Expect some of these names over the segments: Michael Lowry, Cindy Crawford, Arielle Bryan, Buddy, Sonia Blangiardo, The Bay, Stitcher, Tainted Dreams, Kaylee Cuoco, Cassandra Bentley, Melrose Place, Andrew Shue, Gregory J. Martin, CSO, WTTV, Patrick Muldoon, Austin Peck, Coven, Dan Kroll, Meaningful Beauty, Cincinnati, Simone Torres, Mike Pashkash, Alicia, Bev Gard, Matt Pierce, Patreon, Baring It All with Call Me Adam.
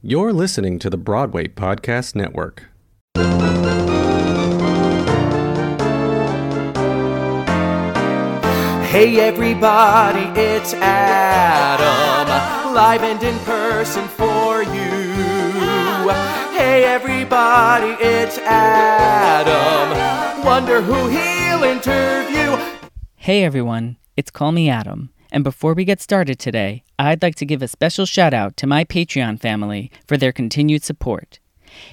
You're listening to the Broadway Podcast Network. Hey everybody, it's Adam, live and in person for you. Hey everybody, it's Adam, wonder who he'll interview. Hey everyone, it's Call Me Adam. And before we get started today, I'd like to give a special shout out to my Patreon family for their continued support.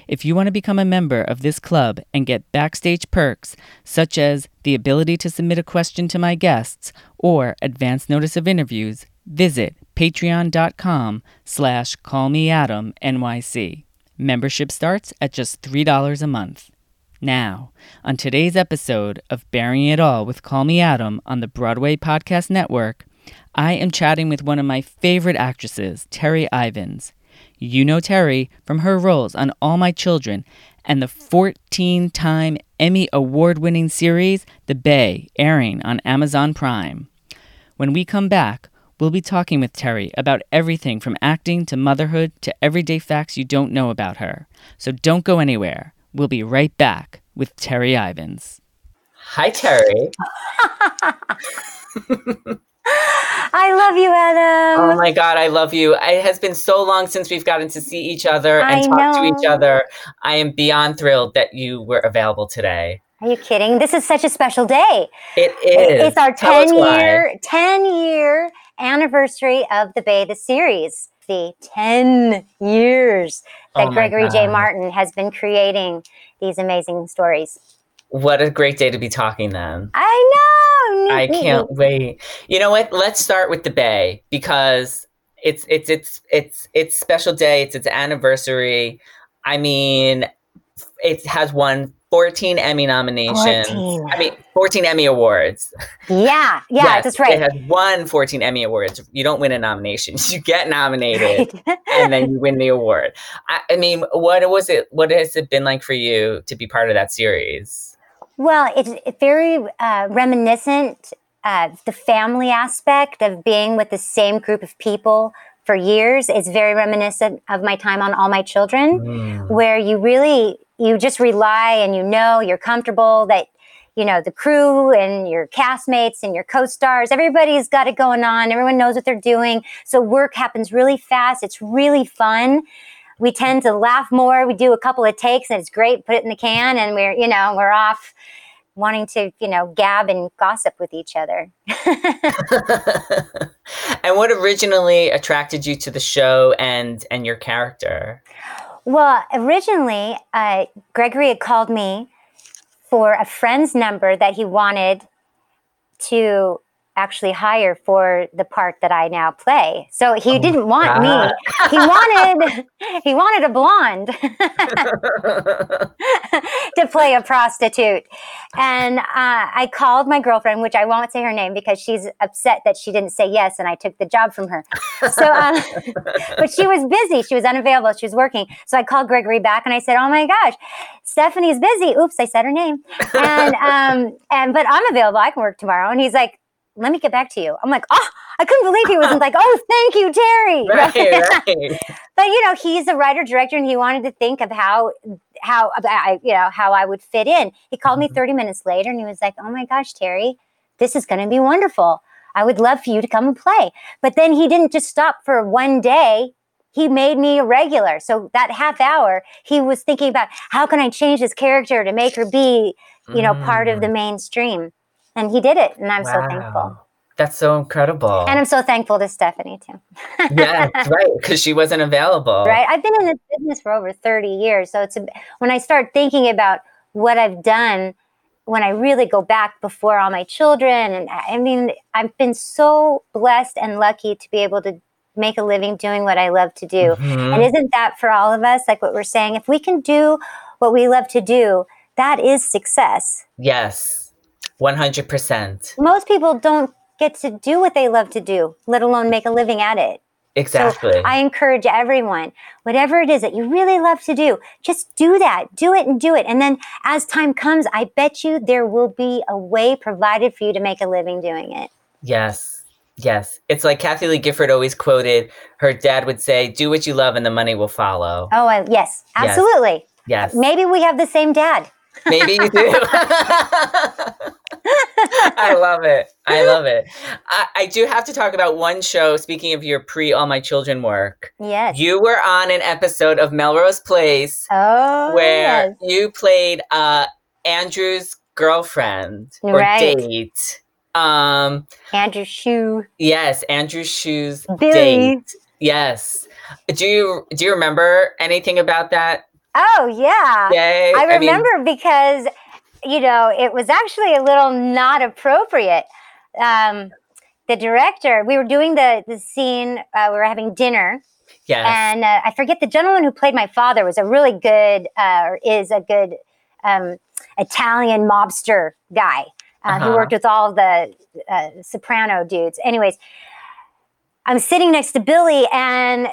If you want to become a member of this club and get backstage perks, such as the ability to submit a question to my guests or advance notice of interviews, visit patreon.com/callmeadamnyc. Membership starts at just $3 a month. Now, on today's episode of Baring It All with Call Me Adam on the Broadway Podcast Network, I am chatting with one of my favorite actresses, Terri Ivens. You know Terri from her roles on All My Children and the 14-time Emmy award-winning series, The Bay, airing on Amazon Prime. When we come back, we'll be talking with Terri about everything from acting to motherhood to everyday facts you don't know about her. So don't go anywhere. We'll be right back with Terri Ivens. Hi, Terri. I love you, Adam. Oh my God, I love you. It has been so long since we've gotten to see each other and talk to each other. I am beyond thrilled that you were available today. Are you kidding? This is such a special day. It is. It's our 10-year anniversary of The Bay, the series. The 10 years that Gregory J. Martin has been creating these amazing stories. What a great day to be talking then. I know. I can't wait. You know what? Let's start with The Bay because it's special day. It's its anniversary. I mean, it has won 14 Emmy nominations. 14 Emmy awards. Yeah, yes, that's right. It has won 14 Emmy awards. You don't win a nomination. You get nominated and then you win the award. I mean, what has it been like for you to be part of that series? Well, it's very reminiscent of the family aspect of being with the same group of people for years. It's very reminiscent of my time on All My Children, where you just rely and you're comfortable that, the crew and your castmates and your co-stars, everybody's got it going on. Everyone knows what they're doing. So work happens really fast. It's really fun. We tend to laugh more. We do a couple of takes and it's great. Put it in the can and we're off wanting to, gab and gossip with each other. And what originally attracted you to the show and your character? Well, originally, Gregory had called me for a friend's number that he wanted to actually hire for the part that I now play. So he didn't want me. He wanted a blonde to play a prostitute. And I called my girlfriend, which I won't say her name because she's upset that she didn't say yes and I took the job from her. So, but she was busy. She was unavailable. She was working. So I called Gregory back and I said, oh my gosh, Stephanie's busy. Oops, I said her name. But I'm available. I can work tomorrow. And he's like, let me get back to you. I'm like, I couldn't believe he wasn't like, thank you, Terri. Right. But, he's a writer director and he wanted to think of how I would fit in. He called me 30 minutes later and he was like, oh my gosh, Terri, this is going to be wonderful. I would love for you to come and play. But then he didn't just stop for one day. He made me a regular. So that half hour, he was thinking about how can I change this character to make her be, part of the mainstream. And he did it, and I'm so thankful. That's so incredible. And I'm so thankful to Stephanie, too. Yeah, right, because she wasn't available. Right. I've been in this business for over 30 years, so when I start thinking about what I've done, when I really go back before All My Children, and I mean, I've been so blessed and lucky to be able to make a living doing what I love to do. Mm-hmm. And isn't that for all of us, like what we're saying? If we can do what we love to do, that is success. Yes. 100%. Most people don't get to do what they love to do, let alone make a living at it. Exactly. So I encourage everyone, whatever it is that you really love to do, just do that. Do it. And then as time comes, I bet you there will be a way provided for you to make a living doing it. Yes. Yes. It's like Kathy Lee Gifford always quoted, her dad would say, do what you love and the money will follow. Oh, yes. Absolutely. Yes. Maybe we have the same dad. Maybe you do. I love it. I love it. I do have to talk about one show, speaking of your pre-All My Children work. Yes. You were on an episode of Melrose Place where you played Andrew's girlfriend or date. Andrew Shue. Yes, Andrew Shue's date. Yes. Do you remember anything about that? Oh, yeah. Yay. I remember because, you know, it was actually a little not appropriate. The director, we were doing the scene, we were having dinner. Yes. And I forget, the gentleman who played my father was a really good, or is a good Italian mobster guy who worked with all the Soprano dudes. Anyways, I'm sitting next to Billy, and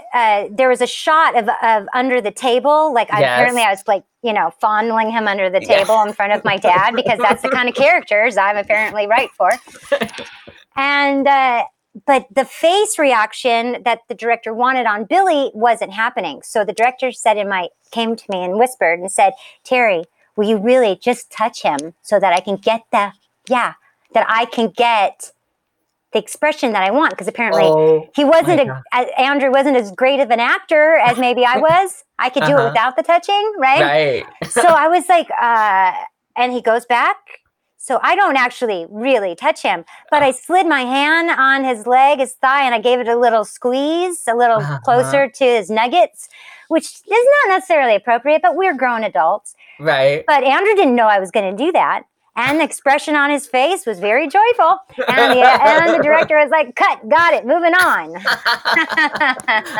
there was a shot of under the table. Like, apparently I was, like, you know, fondling him under the table in front of my dad, because that's the kind of characters I'm apparently right for. And but the face reaction that the director wanted on Billy wasn't happening. So the director came to me and whispered and said, Terri, will you really just touch him so that I can get the expression that I want, because apparently Andrew wasn't as great of an actor as maybe I was. I could do it without the touching, right? Right. So I was like, and he goes back. So I don't actually really touch him, but I slid my hand on his leg, his thigh, and I gave it a little squeeze, a little closer to his nuggets, which is not necessarily appropriate, but we're grown adults. Right. But Andrew didn't know I was going to do that. And the expression on his face was very joyful. And the director was like, cut, got it, moving on.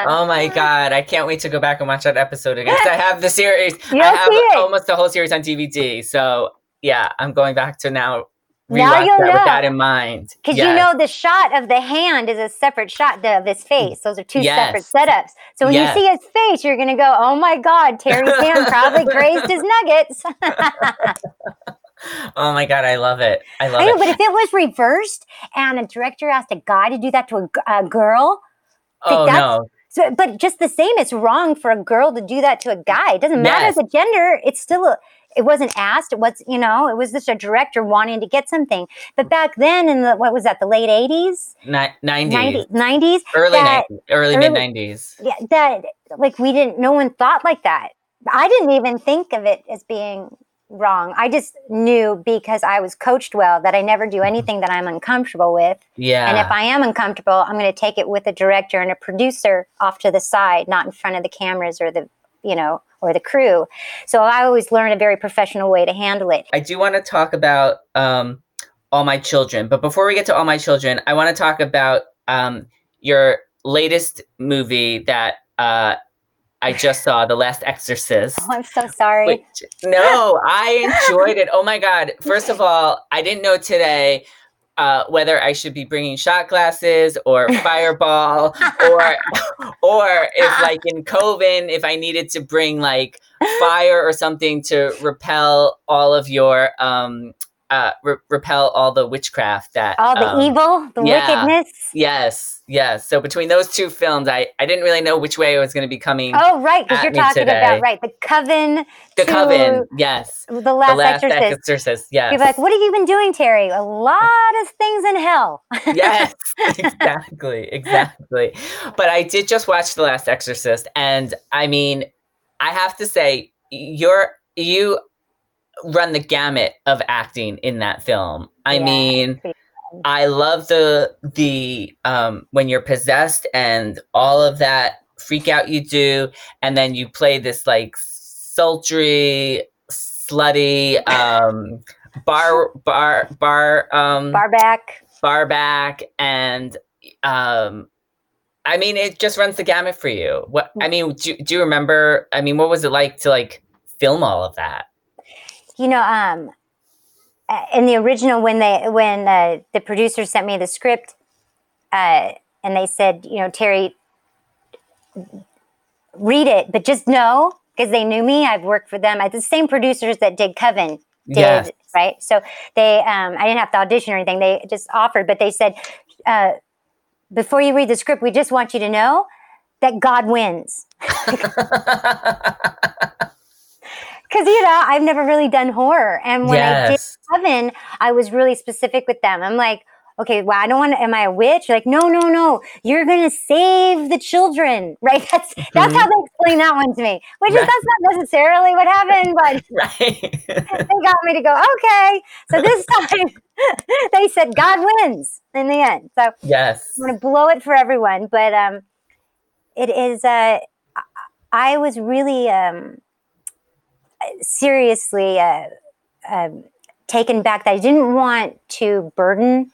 Oh, my God. I can't wait to go back and watch that episode again. I have the series. I have almost the whole series on DVD. So, yeah, I'm going back to now. With that in mind. Because you know the shot of the hand is a separate shot of his face. Those are two separate setups. So when you see his face, you're going to go, oh, my God, Terry's hand probably grazed his nuggets. Oh, my God. I love it. I know, but if it was reversed and a director asked a guy to do that to a girl. No. So, but just the same, it's wrong for a girl to do that to a guy. It doesn't matter the gender. It's still it wasn't asked. It was just a director wanting to get something. But back then in the late 80s? 90s. 90s? Early mid-90s. Yeah, no one thought like that. I didn't even think of it as being wrong. I just knew, because I was coached well, that I never do anything that I'm uncomfortable with. Yeah. And if I am uncomfortable, I'm going to take it with a director and a producer off to the side, not in front of the cameras or the crew. So I always learned a very professional way to handle it. I do want to talk about All My Children, but before we get to All My Children, I want to talk about your latest movie that I just saw, The Last Exorcist. Oh, I'm so sorry. I enjoyed it. Oh, my God. First of all, I didn't know today whether I should be bringing shot glasses or Fireball or if, like in Coven, if I needed to bring like fire or something to repel all of your repel all the witchcraft, that all the evil, the wickedness. Yes. So between those two films, I didn't really know which way it was going to be coming. Oh, right, because you're talking about the Coven. The Coven, yes. The Last Exorcist, yes. You're like, what have you been doing, Terri? A lot of things in hell. Yes, exactly. But I did just watch The Last Exorcist, and I have to say, you run the gamut of acting in that film. I love the when you're possessed and all of that freak out you do, and then you play this like sultry, slutty barback, and it just runs the gamut for you. Do you remember? What was it like to like film all of that? You know, in the original, when the producer sent me the script, and they said, you know, Terri, read it, but just know, because they knew me, I've worked for them. The same producers that did Coven did, right? So they, I didn't have to audition or anything. They just offered, but they said, before you read the script, we just want you to know that God wins. Because, you know, I've never really done horror. And when I did Coven, I was really specific with them. I'm like, okay, well, I don't want to, am I a witch? You're like, no. You're going to save the children, right? That's how they explain that one to me, which is that's not necessarily what happened, but they got me to go, okay. So this time they said God wins in the end. So I'm going to blow it for everyone. But it is, I was really seriously taken back that I didn't want to burden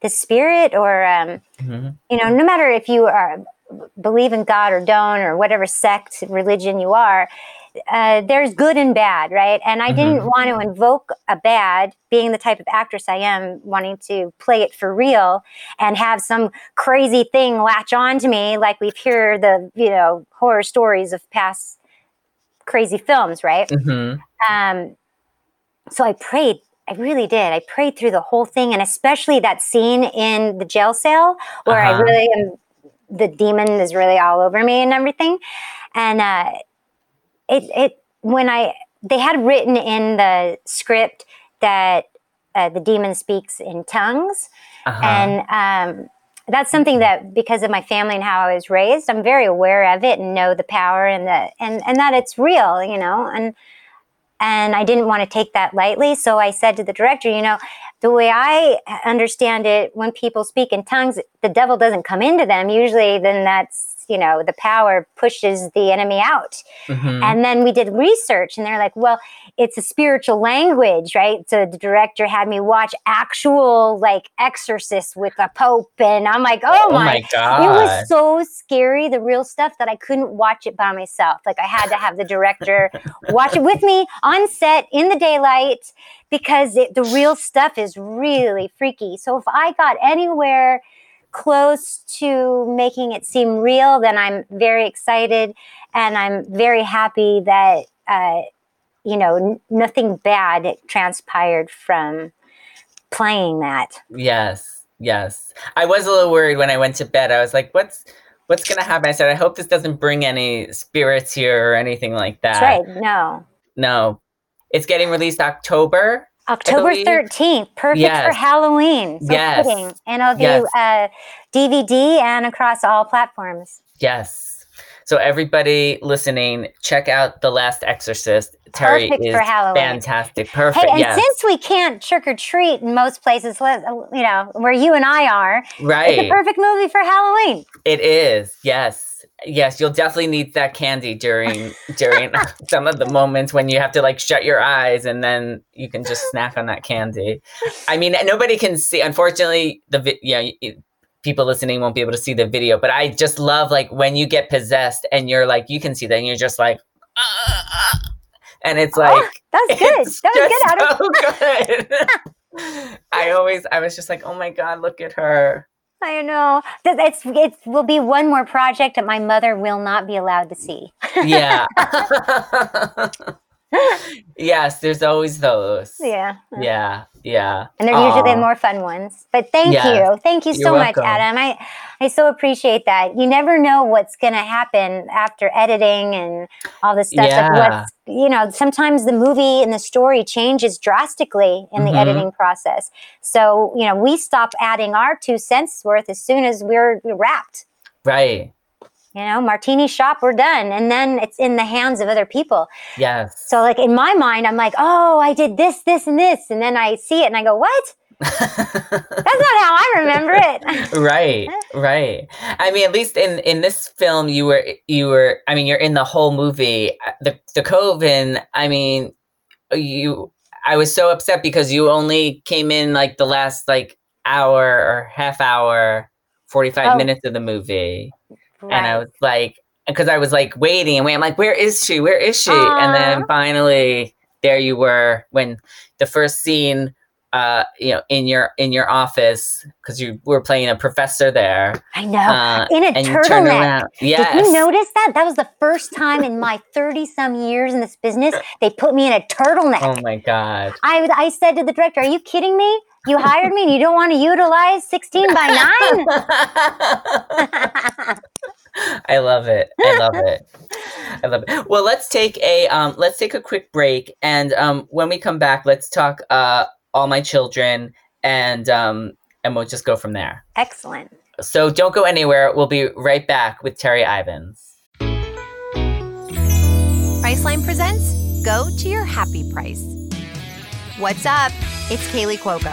the spirit or, you know, no matter if you are, believe in God or don't or whatever sect religion you are, there's good and bad, right? And I didn't want to invoke a bad, being the type of actress I am, wanting to play it for real and have some crazy thing latch on to me like we've heard the, you know, horror stories of past crazy films, right? So I prayed. I really did. I prayed through the whole thing, and especially that scene in the jail cell where I really am, the demon is really all over me and everything. And they had written in the script that the demon speaks in tongues, and that's something that, because of my family and how I was raised, I'm very aware of it and know the power and the and that it's real, you know. And I didn't want to take that lightly. So I said to the director, you know, the way I understand it, when people speak in tongues, the devil doesn't come into them. Usually then that's, you know, the power pushes the enemy out. And then we did research and they're like, well, it's a spiritual language, right? So the director had me watch actual like exorcists with a pope. And I'm like, oh my God. It was so scary, the real stuff, that I couldn't watch it by myself. Like I had to have the director watch it with me on set in the daylight, because the real stuff is really freaky. So if I got anywhere close to making it seem real, then I'm very excited. And I'm very happy that, you know, nothing bad transpired from playing that. Yes. I was a little worried when I went to bed. I was like, what's going to happen? I said, I hope this doesn't bring any spirits here or anything like that. That's right. No. It's getting released October 13th. Perfect for Halloween. So fitting. And I'll do DVD and across all platforms. So everybody listening, check out The Last Exorcist. Terri is fantastic. Perfect. Hey, and since we can't trick or treat in most places, you know, where you and I are, it's a perfect movie for Halloween. It is. Yes, you'll definitely need that candy during some of the moments when you have to like shut your eyes, and then you can just snack on that candy. I mean, nobody can see, unfortunately, people listening won't be able to see the video, but I just love like when you get possessed and you're like, you can see that and you're just like, and it's like, that's good. That was good. So good. I was just like, oh my God, look at her. I know. It will be one more project that my mother will not be allowed to see. Yes, there's always those. Yeah. And they're usually more fun ones. But thank you. Thank you so much, Adam. I so appreciate that. You never know what's going to happen after editing and all this stuff. Yeah. Like you know, sometimes the movie and the story changes drastically in the editing process. So, you know, we stop adding our 2 cents worth as soon as we're wrapped. Right. You know, martini shop, we're done. And then it's in the hands of other people. Yes. So like in my mind, I'm like, oh, I did this, this, and this. And then I see it and I go, what? That's not how I remember it. Right. I mean, at least in this film, you were, I mean, you're in the whole movie. The Coven, I mean, I was so upset because you only came in like the last like hour or half hour, 45 minutes of the movie. Right. And I was like, because I was like waiting and waiting. I'm like, where is she? And then finally there you were when the first scene, you know, in your office, because you were playing a professor there. I know. In a turtleneck. Yes. Did you notice that? That was the first time in my 30 some years in this business, they put me in a turtleneck. Oh my God. I said to the director, are you kidding me? You hired me and you don't want to utilize 16:9? I love it. I love it. I love it. Well, let's take a quick break. And when we come back, let's talk All My Children and we'll just go from there. Excellent. So don't go anywhere. We'll be right back with Terri Ivens. Priceline presents Go to Your Happy Price. What's up? It's Kaylee Cuoco.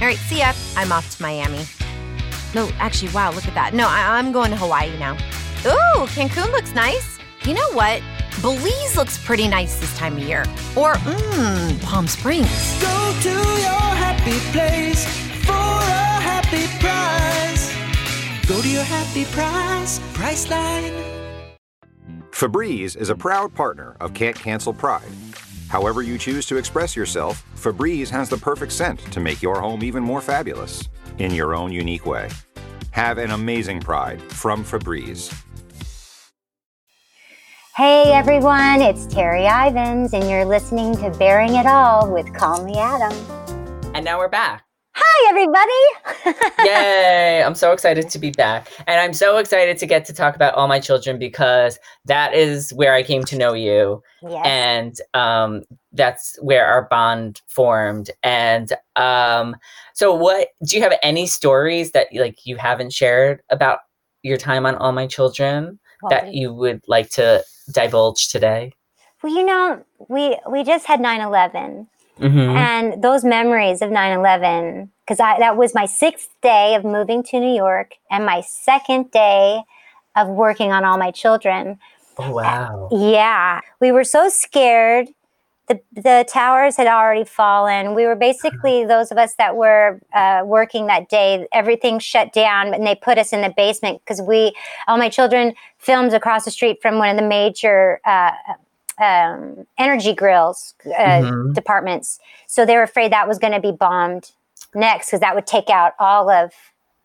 All right, see ya. I'm off to Miami. No, actually, wow, look at that. No, I'm going to Hawaii now. Ooh, Cancun looks nice. You know what? Belize looks pretty nice this time of year. Or, Palm Springs. Go to your happy place for a happy price. Go to your happy price, Priceline. Febreze is a proud partner of Can't Cancel Pride. However you choose to express yourself, Febreze has the perfect scent to make your home even more fabulous in your own unique way. Have an amazing Pride from Febreze. Hey everyone, it's Terri Ivens, and you're listening to Baring It All with Call Me Adam. And now we're back. Hi, everybody. Yay. I'm so excited to be back. And I'm so excited to get to talk about All My Children because that is where I came to know you. Yes. And that's where our bond formed. And so what do you have any stories that like you haven't shared about your time on All My Children that you would like to divulge today? Well, you know, we just had 9/11. Mm-hmm. And those memories of 9/11, because that was my 6th day of moving to New York and my 2nd day of working on All My Children. Oh, wow. Yeah. We were so scared. The towers had already fallen. We were basically, those of us that were working that day, everything shut down, and they put us in the basement because All My Children films across the street from one of the major energy grills departments. So they were afraid that was going to be bombed next because that would take out all of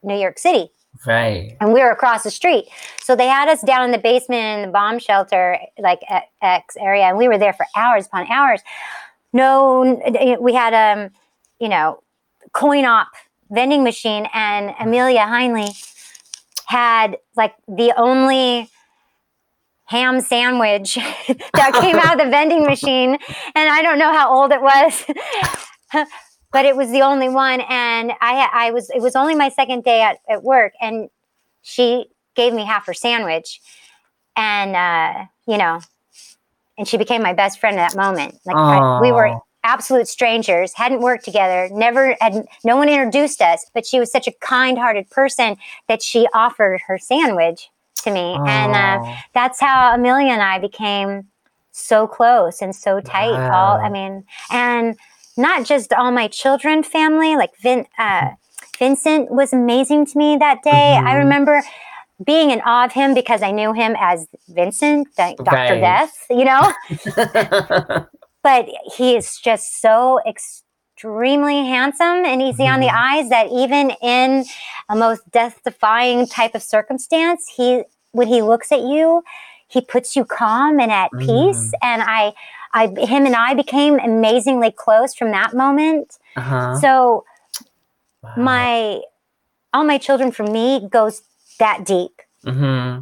New York City. Right. And we were across the street. So they had us down in the basement in the bomb shelter, like at X area. And we were there for hours upon hours. No, we had, coin op vending machine, and Amelia Heinle had like the only ham sandwich that came out of the vending machine. And I don't know how old it was, but it was the only one. And it was only my 2nd day at work. And she gave me half her sandwich and, and she became my best friend at that moment. Like we were absolute strangers, hadn't worked together, no one introduced us, but she was such a kind-hearted person that she offered her sandwich to me. Oh. And that's how Amelia and I became so close and so tight. Wow. And not just All My Children family, like Vincent was amazing to me that day. Mm-hmm. I remember being in awe of him because I knew him as Vincent, Dr. Death, but he is just so extremely handsome and easy on the eyes that even in a most death-defying type of circumstance, when he looks at you, he puts you calm and at peace. And him and I became amazingly close from that moment. Uh-huh. So All My Children for me goes that deep,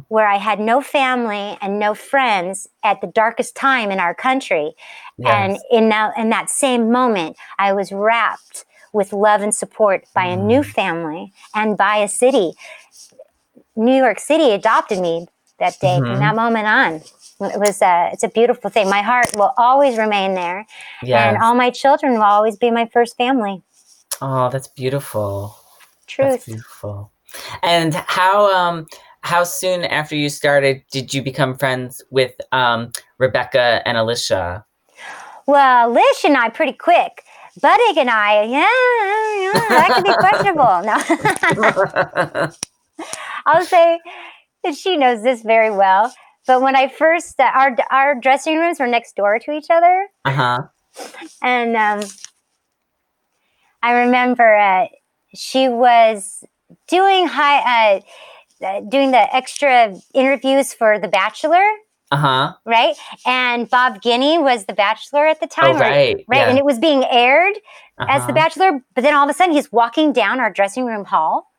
where I had no family and no friends at the darkest time in our country. Yes. And in that same moment, I was wrapped with love and support by a new family and by a city. New York City adopted me that day from that moment on. It was it's a beautiful thing. My heart will always remain there. Yes. And All My Children will always be my first family. Oh, that's beautiful. Truth. That's beautiful. And how soon after you started did you become friends with Rebecca and Alicia? Well, Alicia and I pretty quick Buddy and I, that could be questionable. No. I'll say that she knows this very well. But when I first, our dressing rooms were next door to each other. Uh-huh. And I remember she was doing doing the extra interviews for The Bachelor. Uh-huh. Right? And Bob Guiney was The Bachelor at the time. Oh, right. Right. Yeah. And it was being aired as The Bachelor. But then all of a sudden he's walking down our dressing room hall.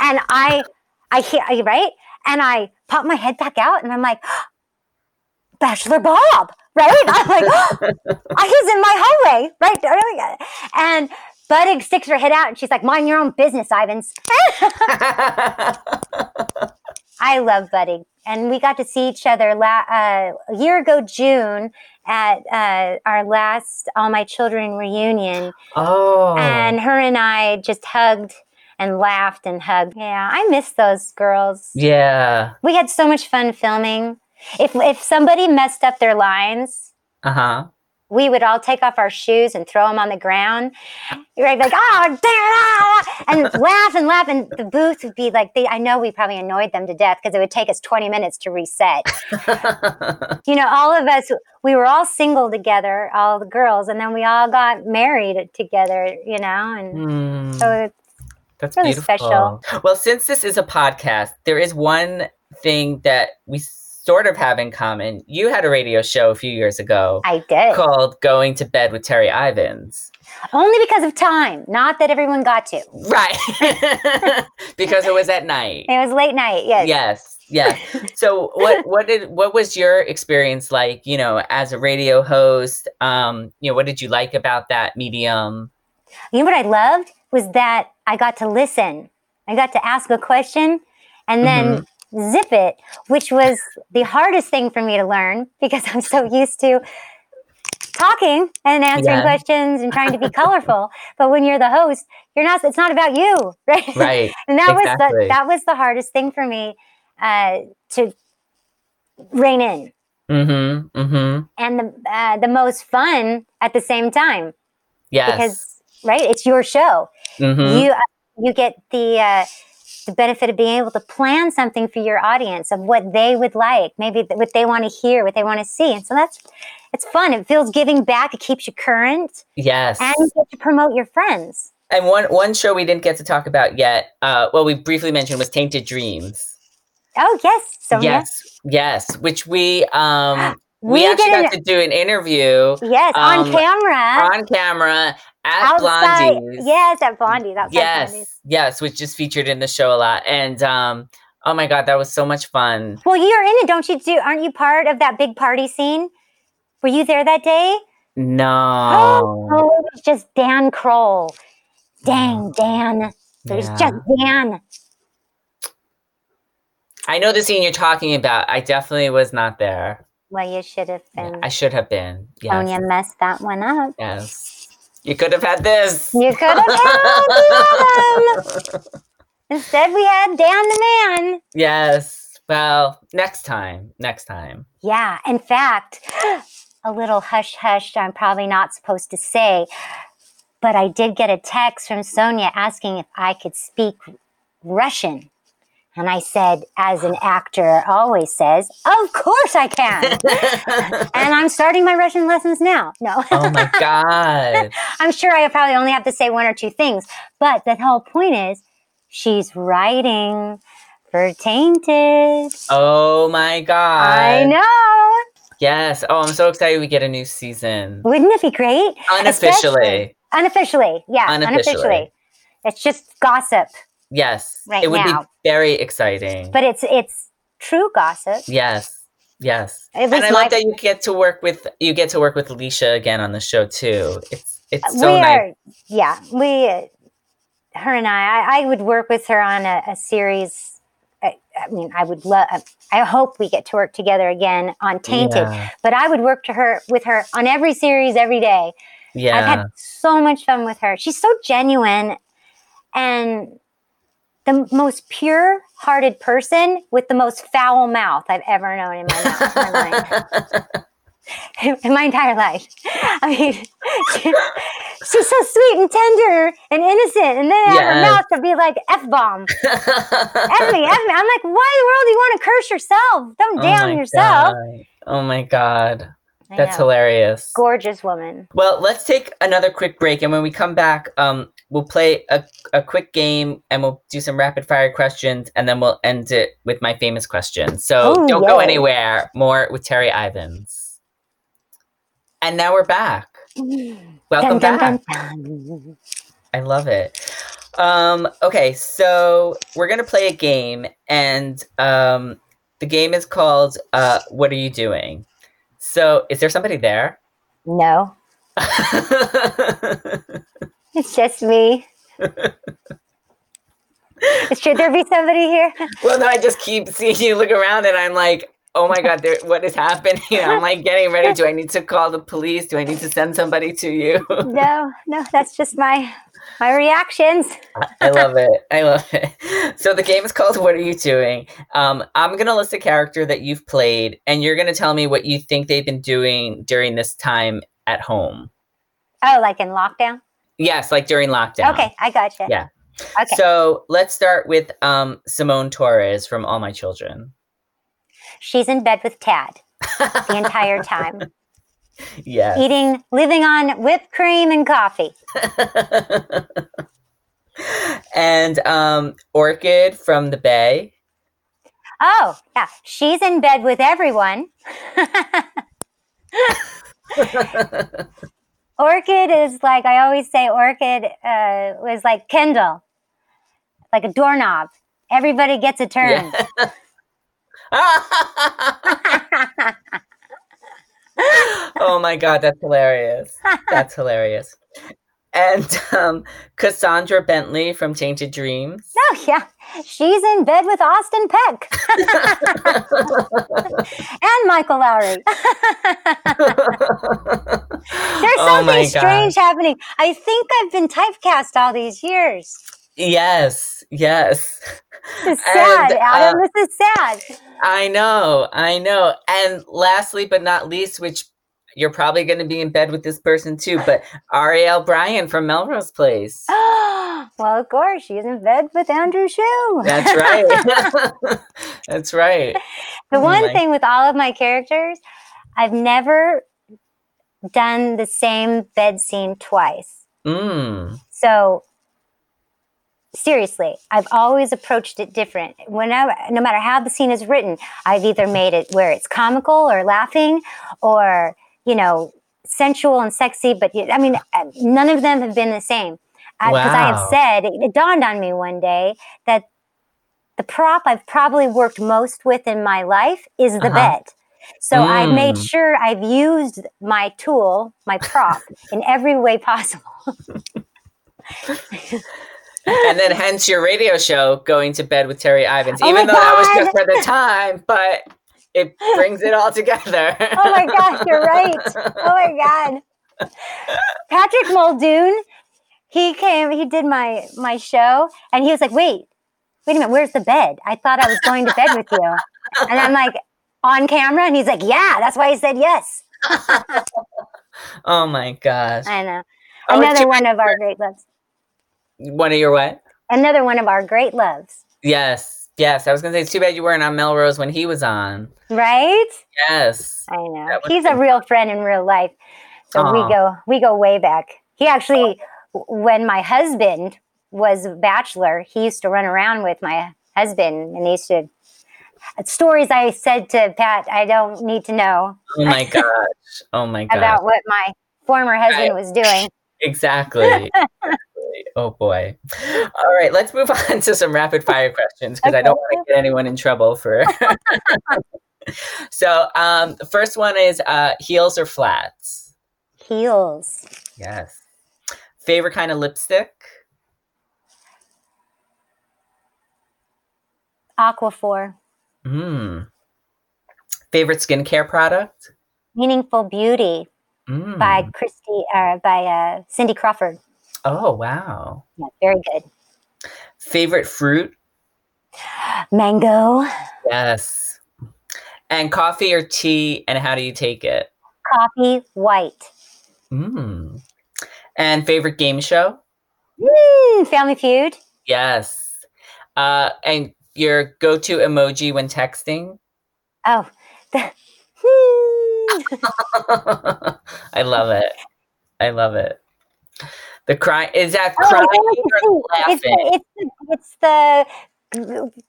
And I hear, right? And I pop my head back out and I'm like, oh, Bachelor Bob, right? I'm like, oh, he's in my hallway, right? And Buddy sticks her head out and she's like, mind your own business, Ivens. I love Buddy. And we got to see each other a year ago, June, at our last All My Children reunion. Oh. And her and I just hugged and laughed and hugged. Yeah, I miss those girls. Yeah. We had so much fun filming. If somebody messed up their lines, we would all take off our shoes and throw them on the ground. You're like, oh, damn, and laugh and laugh. And the booth would be like, I know we probably annoyed them to death because it would take us 20 minutes to reset. All of us, we were all single together, all the girls, and then we all got married together, and so that's really beautiful. Special. Well, since this is a podcast, there is one thing that we sort of have in common. You had a radio show a few years ago. I did. Called Going to Bed with Terri Ivens. Only because of time. Not that everyone got to. Right. Because it was at night. It was late night, yes. Yes, yes. So what was your experience like, as a radio host? What did you like about that medium? You know what I loved was that I got to listen. I got to ask a question and then zip it, which was the hardest thing for me to learn because I'm so used to talking and answering questions and trying to be colorful. But when you're the host, it's not about you, right? Right. And that exactly. was the hardest thing for me to rein in. Mm-hmm. Mm-hmm. And the most fun at the same time. Yes. Because it's your show. Mm-hmm. You get the benefit of being able to plan something for your audience of what they would like, maybe what they want to hear, what they want to see. And so it's fun. It feels giving back. It keeps you current. Yes. And you get to promote your friends. And one show we didn't get to talk about yet, we briefly mentioned was Tainted Dreams. Oh, yes. Sonia. Yes. Which we actually got to do an interview. Yes, on camera. On camera. At outside, Blondie's. Yes, at Blondie's. Yes, Blondie's. Yes, which is featured in the show a lot. And, oh my God, that was so much fun. Well, you're in it, don't you? Aren't you part of that big party scene? Were you there that day? No. Oh, it was just Dan Kroll. Dang, Dan. It was just Dan. I know the scene you're talking about. I definitely was not there. Well, you should have been. Yeah, I should have been. Yes. Sonia messed that one up. Yes. You could have had this. You could have had them. Instead, we had Dan the Man. Yes. Well, next time. Yeah. In fact, a little hush-hush I'm probably not supposed to say, but I did get a text from Sonia asking if I could speak Russian. And I said, as an actor always says, of course I can. And I'm starting my Russian lessons now. No. Oh, my God. I'm sure I probably only have to say one or two things. But the whole point is she's writing for Tainted. Oh, my God. I know. Yes. Oh, I'm so excited we get a new season. Wouldn't it be great? Unofficially. Unofficially. Yeah, unofficially. It's just gossip. Yes, right, it would now be very exciting. But it's true gossip. Yes. And I love that you get to work with Alicia again on the show too. It's so nice. Yeah, her and I would work with her on a series. I hope we get to work together again on Tainted. Yeah. But I would work with her on every series every day. Yeah, I've had so much fun with her. She's so genuine and the most pure-hearted person with the most foul mouth I've ever known in my life. In my entire life. I mean, she's so sweet and tender and innocent, and then out of her mouth will be like F-bomb. F me. I'm like, why in the world do you want to curse yourself? Don't damn yourself. God. Oh my God. That's hilarious. Gorgeous woman. Well, let's take another quick break. And when we come back, we'll play a quick game and we'll do some rapid fire questions. And then we'll end it with my famous question. So don't go anywhere. More with Terri Ivens. And now we're back. Welcome back. I love it. Okay, so we're going to play a game. And the game is called What Are You Doing? So, is there somebody there? No. It's just me. Should there be somebody here? Well, no, I just keep seeing you look around and I'm like, oh my God, what is happening? I'm like getting ready. Do I need to call the police? Do I need to send somebody to you? No, that's just my reactions. I love it. So the game is called What Are You Doing? I'm going to list a character that you've played, and you're going to tell me what you think they've been doing during this time at home. Oh, like in lockdown? Yes, like during lockdown. Okay, I gotcha. Yeah. Okay. So let's start with Simone Torres from All My Children. She's in bed with Tad the entire time. Yeah. Living on whipped cream and coffee. And Orchid from The Bay. Oh, yeah. She's in bed with everyone. Orchid is like, I always say Orchid was like Kendall, like a doorknob. Everybody gets a turn. Yeah. Oh my God, that's hilarious. That's hilarious. And Cassandra Bentley from Tainted Dreams. Oh, yeah. She's in bed with Austin Peck. And Michael Lowry. There's something strange happening. I think I've been typecast all these years. Yes. This is sad, Adam. This is sad. I know. And lastly, but not least, which you're probably going to be in bed with this person too, but Arielle Bryan from Melrose Place. Well, of course, she's in bed with Andrew Shue. That's right. That's right. The one thing with all of my characters, I've never done the same bed scene twice. Mm. So... seriously, I've always approached it different. No matter how the scene is written, I've either made it where it's comical or laughing or, sensual and sexy. But, I mean, none of them have been the same. Because I have said, it dawned on me one day that the prop I've probably worked most with in my life is the bed. So I made sure I've used my tool, my prop, in every way possible. And then hence your radio show, Going to Bed with Terri Ivens, even though that was just for the time, but it brings it all together. Oh my gosh, you're right. Oh my God. Patrick Muldoon, he came, he did my show, and he was like, wait a minute, where's the bed? I thought I was going to bed with you. And I'm like, on camera? And he's like, yeah, that's why he said yes. Oh my gosh. I know. Another one of our great loves. One of your what? Another one of our great loves. Yes. I was going to say, it's too bad you weren't on Melrose when he was on. Right? Yes. I know. He's a real friend in real life. So we go way back. He actually, when my husband was a bachelor, he used to run around with my husband and he used to... stories I said to Pat, I don't need to know. Oh my gosh. About what my former husband was doing. Exactly. Oh, boy. All right, let's move on to some rapid fire questions because I don't want to get anyone in trouble for. So the first one is heels or flats? Heels. Yes. Favorite kind of lipstick? Aquaphor. Favorite skincare product? Meaningful Beauty by Cindy Crawford. Oh, wow. Yeah, very good. Favorite fruit? Mango. Yes. And coffee or tea, and how do you take it? Coffee, white. And favorite game show? Family Feud. Yes. And your go-to emoji when texting? Oh. I love it. The cry is that crying or laughing? It's the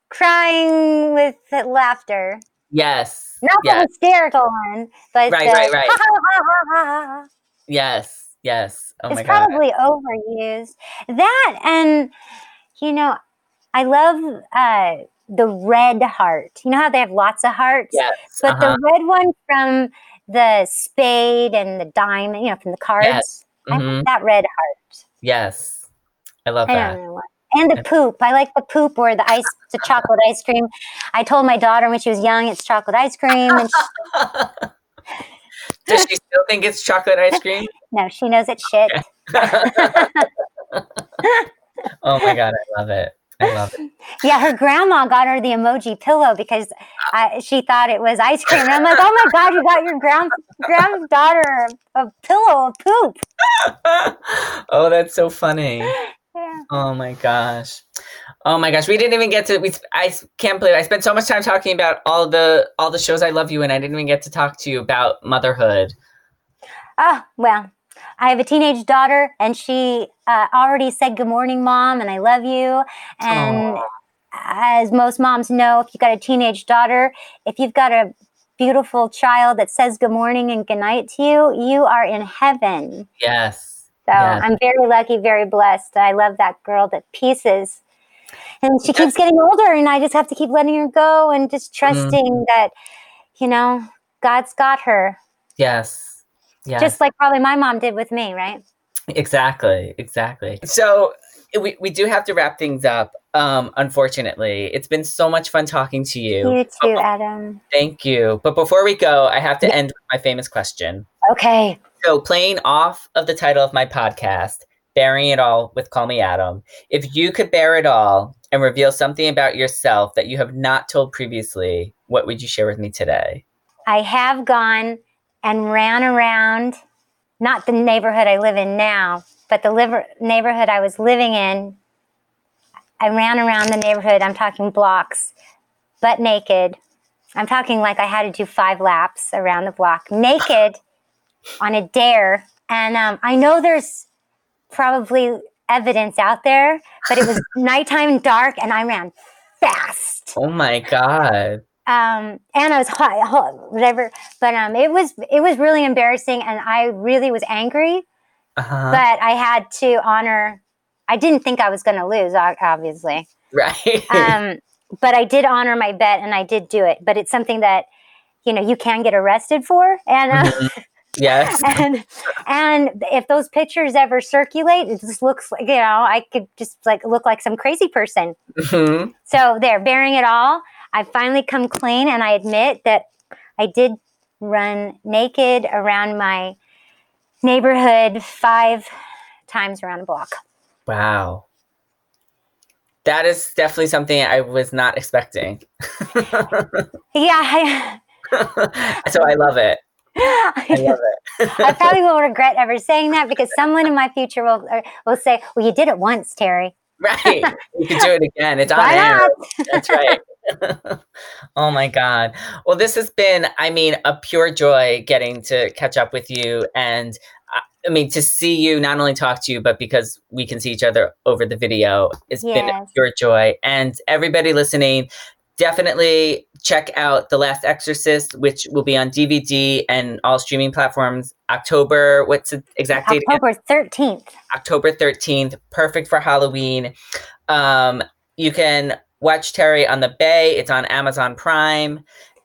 crying with laughter. Yes. Not the hysterical one, but right. Ha, ha, ha, ha, ha. Yes. Oh, my God. It's probably overused. That and, I love the red heart. You know how they have lots of hearts? Yes. But the red one from the spade and the diamond, from the cards. Yes. Mm-hmm. I love that red heart. Yes. I love that. I don't know why. And the poop. I like the poop or the chocolate ice cream. I told my daughter when she was young, it's chocolate ice cream. And she... Does she still think it's chocolate ice cream? No, she knows it's shit. Okay. Oh my God, I love it. Yeah, her grandma got her the emoji pillow because she thought it was ice cream. And I'm like, oh my God, you got your granddaughter a pillow of poop. Oh, that's so funny. Yeah. Oh my gosh. We didn't even get to. I can't believe it. I spent so much time talking about all the shows I love you, and I didn't even get to talk to you about motherhood. Oh well, I have a teenage daughter, and she already said good morning, Mom, and I love you. And as most moms know, if you got a teenage daughter, if you've got a beautiful child that says good morning and good night to you, you are in heaven. Yes. So yes. I'm very lucky, very blessed. I love that girl to pieces. And she keeps getting older, and I just have to keep letting her go and just trusting that, God's got her. Yes. Yes. Just like probably my mom did with me, right? Exactly. So we do have to wrap things up, unfortunately. It's been so much fun talking to you. You too, Adam. Thank you. But before we go, I have to end with my famous question. Okay. So playing off of the title of my podcast, Baring It All with Call Me Adam, if you could bear it all and reveal something about yourself that you have not told previously, what would you share with me today? I have gone and ran around, not the neighborhood I live in now, but the neighborhood I was living in. I ran around the neighborhood, I'm talking blocks, butt naked. I'm talking like I had to do 5 laps around the block, naked. On a dare. And I know there's probably evidence out there, but it was nighttime, dark, and I ran fast. Oh my God. And I was hot, whatever. But it was really embarrassing, and I really was angry. Uh-huh. But I had to honor. I didn't think I was going to lose, obviously. Right. But I did honor my bet, and I did do it. But it's something that you can get arrested for, and. Yes. And if those pictures ever circulate, it just looks like, I could just look like some crazy person. Mm-hmm. So there, bearing it all, I finally come clean, and I admit that I did run naked around my neighborhood 5 times around a block. Wow. That is definitely something I was not expecting. Yeah. So I love it. I love it. I probably will regret ever saying that, because someone in my future will say, well, you did it once, Terri. Right. You can do it again. It's on air. That's right. Oh my God. Well, this has been, a pure joy getting to catch up with you. And to see you, not only talk to you, but because we can see each other over the video, it's been a pure joy. And everybody listening, definitely check out The Last Exorcist, which will be on DVD and all streaming platforms October. What's the exact date? October 13th. October 13th. Perfect for Halloween. You can watch Terri on The Bay. It's on Amazon Prime.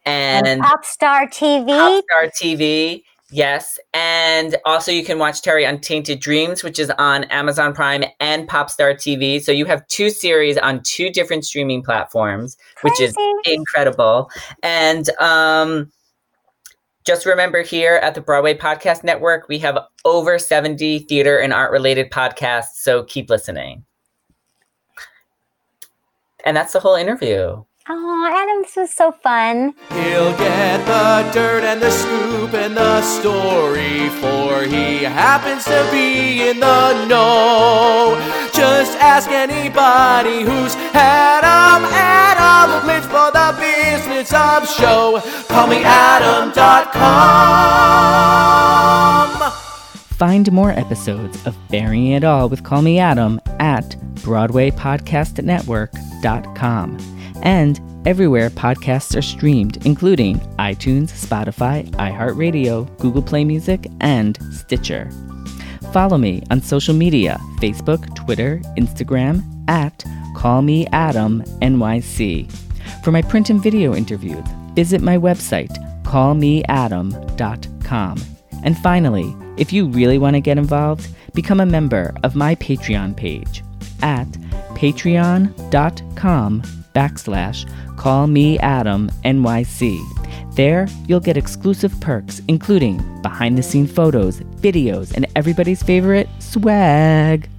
And Popstar TV. Popstar TV. Yes. And also you can watch Terri on Tainted Dreams, which is on Amazon Prime and Popstar TV. So you have 2 series on 2 different streaming platforms, which is incredible. And just remember, here at the Broadway Podcast Network, we have over 70 theater and art-related podcasts. So keep listening. And that's the whole interview. Oh, Adam, this was so fun. He'll get the dirt and the scoop and the story, for he happens to be in the know. Just ask anybody who's had Adam lives for the business of show. CallMeAdam.com. Find more episodes of Baring It All with Call Me Adam at BroadwayPodcastNetwork.com. and everywhere podcasts are streamed, including iTunes, Spotify, iHeartRadio, Google Play Music, and Stitcher. Follow me on social media, Facebook, Twitter, Instagram, at CallMeAdamNYC. For my print and video interviews, visit my website, CallMeAdam.com. And finally, if you really want to get involved, become a member of my Patreon page at patreon.com/CallMeAdamNYC. There, you'll get exclusive perks, including behind-the-scenes photos, videos, and everybody's favorite swag.